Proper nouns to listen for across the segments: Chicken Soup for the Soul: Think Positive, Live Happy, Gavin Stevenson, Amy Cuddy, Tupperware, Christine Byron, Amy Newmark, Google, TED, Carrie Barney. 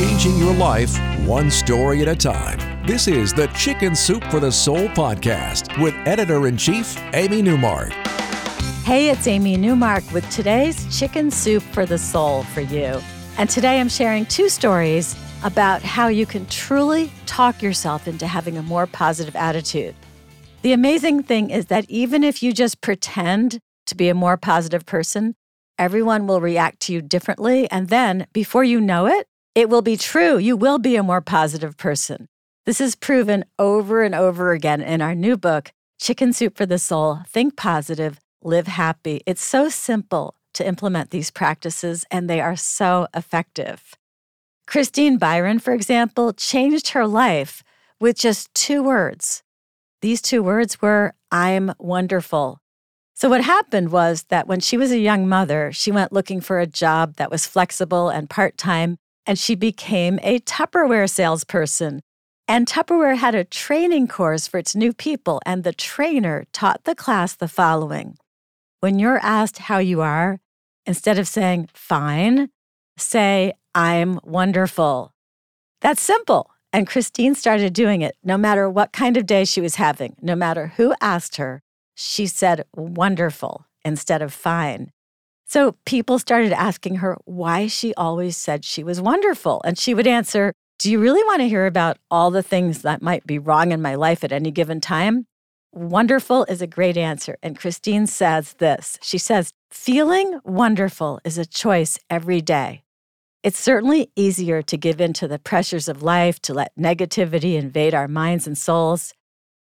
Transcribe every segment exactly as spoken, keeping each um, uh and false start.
changing your life one story at a time. This is the Chicken Soup for the Soul podcast with Editor-in-Chief Amy Newmark. Hey, it's Amy Newmark with today's Chicken Soup for the Soul for you. And today I'm sharing two stories about how you can truly talk yourself into having a more positive attitude. The amazing thing is that even if you just pretend to be a more positive person, everyone will react to you differently. And then, before you know it, it will be true. You will be a more positive person. This is proven over and over again in our new book, Chicken Soup for the Soul: Think Positive, Live Happy. It's so simple to implement these practices, and they are so effective. Christine Byron, for example, changed her life with just two words. These two words were, "I'm wonderful." So what happened was that when she was a young mother, she went looking for a job that was flexible and part-time, and she became a Tupperware salesperson. And Tupperware had a training course for its new people, and the trainer taught the class the following. When you're asked how you are, instead of saying, "fine," say, "I'm wonderful." That's simple. And Christine started doing it no matter what kind of day she was having, no matter who asked her. She said, "wonderful," instead of "fine." So people started asking her why she always said she was wonderful. And she would answer, "Do you really want to hear about all the things that might be wrong in my life at any given time?" Wonderful is a great answer. And Christine says this. She says, "Feeling wonderful is a choice every day. It's certainly easier to give in to the pressures of life, to let negativity invade our minds and souls.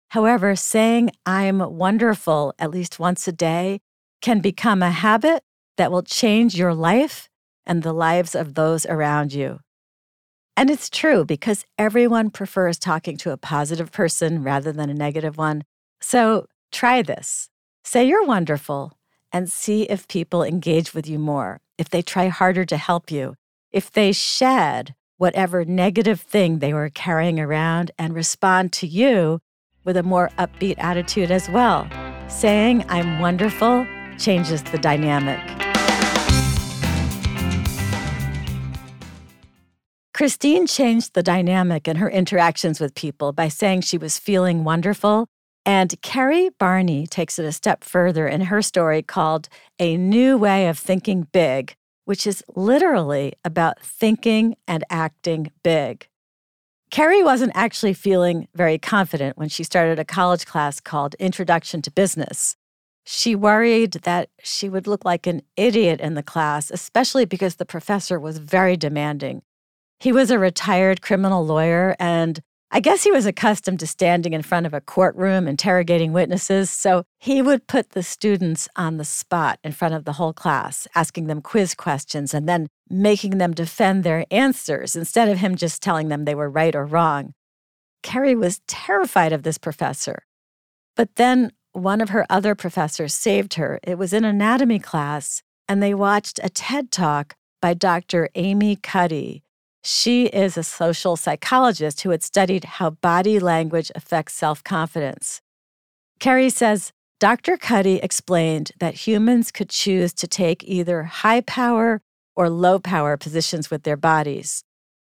However, saying 'I'm wonderful' at least once a day can become a habit that will change your life and the lives of those around you." And it's true, because everyone prefers talking to a positive person rather than a negative one. So try this. Say you're wonderful and see if people engage with you more, if they try harder to help you, if they shed whatever negative thing they were carrying around and respond to you with a more upbeat attitude as well. Saying "I'm wonderful" changes the dynamic. Christine changed the dynamic in her interactions with people by saying she was feeling wonderful, and Carrie Barney takes it a step further in her story called A New Way of Thinking Big, which is literally about thinking and acting big. Carrie wasn't actually feeling very confident when she started a college class called Introduction to Business. She worried that she would look like an idiot in the class, especially because the professor was very demanding. He was a retired criminal lawyer, and I guess he was accustomed to standing in front of a courtroom interrogating witnesses, so he would put the students on the spot in front of the whole class, asking them quiz questions and then making them defend their answers instead of him just telling them they were right or wrong. Carrie was terrified of this professor. But then one of her other professors saved her. It was in anatomy class, and they watched a TED Talk by Doctor Amy Cuddy. She is a social psychologist who had studied how body language affects self-confidence. Carrie says, "Doctor Cuddy explained that humans could choose to take either high-power or low-power positions with their bodies.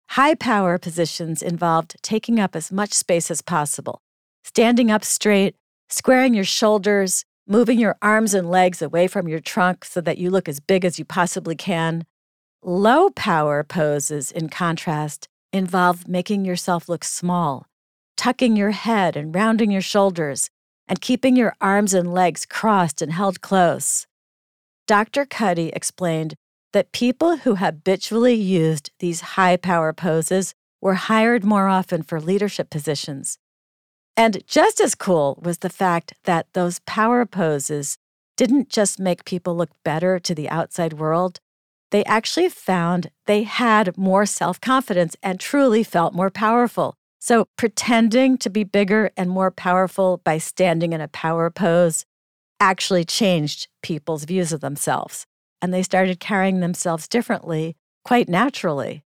High-power positions involved taking up as much space as possible, standing up straight, squaring your shoulders, moving your arms and legs away from your trunk so that you look as big as you possibly can. Low-power poses, in contrast, involve making yourself look small, tucking your head and rounding your shoulders, and keeping your arms and legs crossed and held close." Doctor Cuddy explained that people who habitually used these high-power poses were hired more often for leadership positions. And just as cool was the fact that those power poses didn't just make people look better to the outside world, they actually found they had more self-confidence and truly felt more powerful. So pretending to be bigger and more powerful by standing in a power pose actually changed people's views of themselves, and they started carrying themselves differently, quite naturally.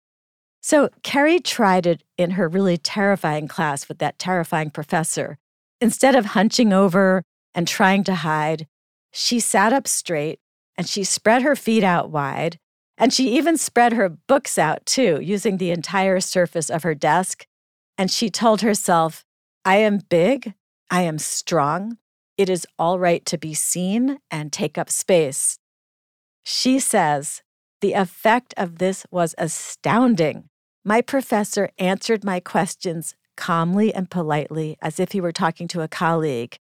So Carrie tried it in her really terrifying class with that terrifying professor. Instead of hunching over and trying to hide, she sat up straight, and she spread her feet out wide, And she even spread her books out, too, using the entire surface of her desk. And she told herself, I am big, I am strong, it is all right to be seen and take up space. She says, the effect of this was astounding. My professor answered my questions calmly and politely, as if he were talking to a colleague.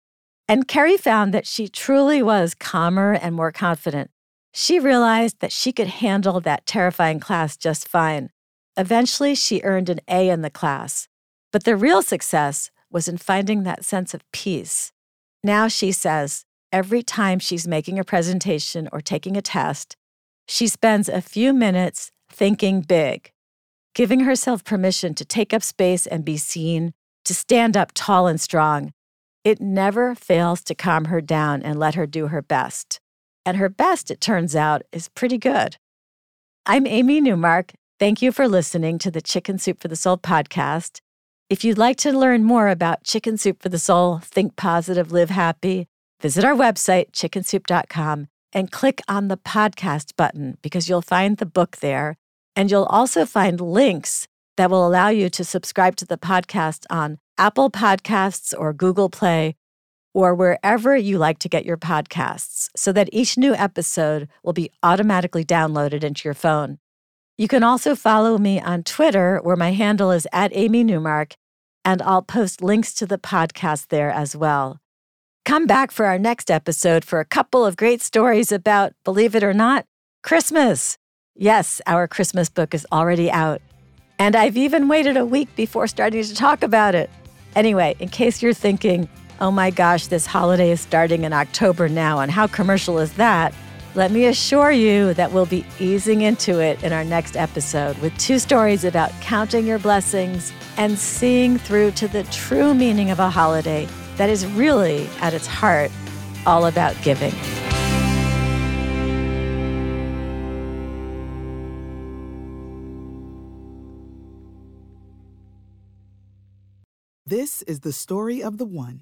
And Carrie found that she truly was calmer and more confident. She realized that she could handle that terrifying class just fine. Eventually, she earned an A in the class. But the real success was in finding that sense of peace. Now, she says, every time she's making a presentation or taking a test, she spends a few minutes thinking big, giving herself permission to take up space and be seen, to stand up tall and strong. It never fails to calm her down and let her do her best. And her best, it turns out, is pretty good. I'm Amy Newmark. Thank you for listening to the Chicken Soup for the Soul podcast. If you'd like to learn more about Chicken Soup for the Soul, Think Positive, Live Happy, visit our website, chicken soup dot com, and click on the podcast button because you'll find the book there. And you'll also find links that will allow you to subscribe to the podcast on Apple Podcasts or Google Play or wherever you like to get your podcasts so that each new episode will be automatically downloaded into your phone. You can also follow me on Twitter, where my handle is at Amy Newmark, and I'll post links to the podcast there as well. Come back for our next episode for a couple of great stories about, believe it or not, Christmas. Yes, our Christmas book is already out. And I've even waited a week before starting to talk about it. Anyway, in case you're thinking, oh my gosh, this holiday is starting in October now, and how commercial is that? Let me assure you that we'll be easing into it in our next episode with two stories about counting your blessings and seeing through to the true meaning of a holiday that is really, at its heart, all about giving. This is the story of the one.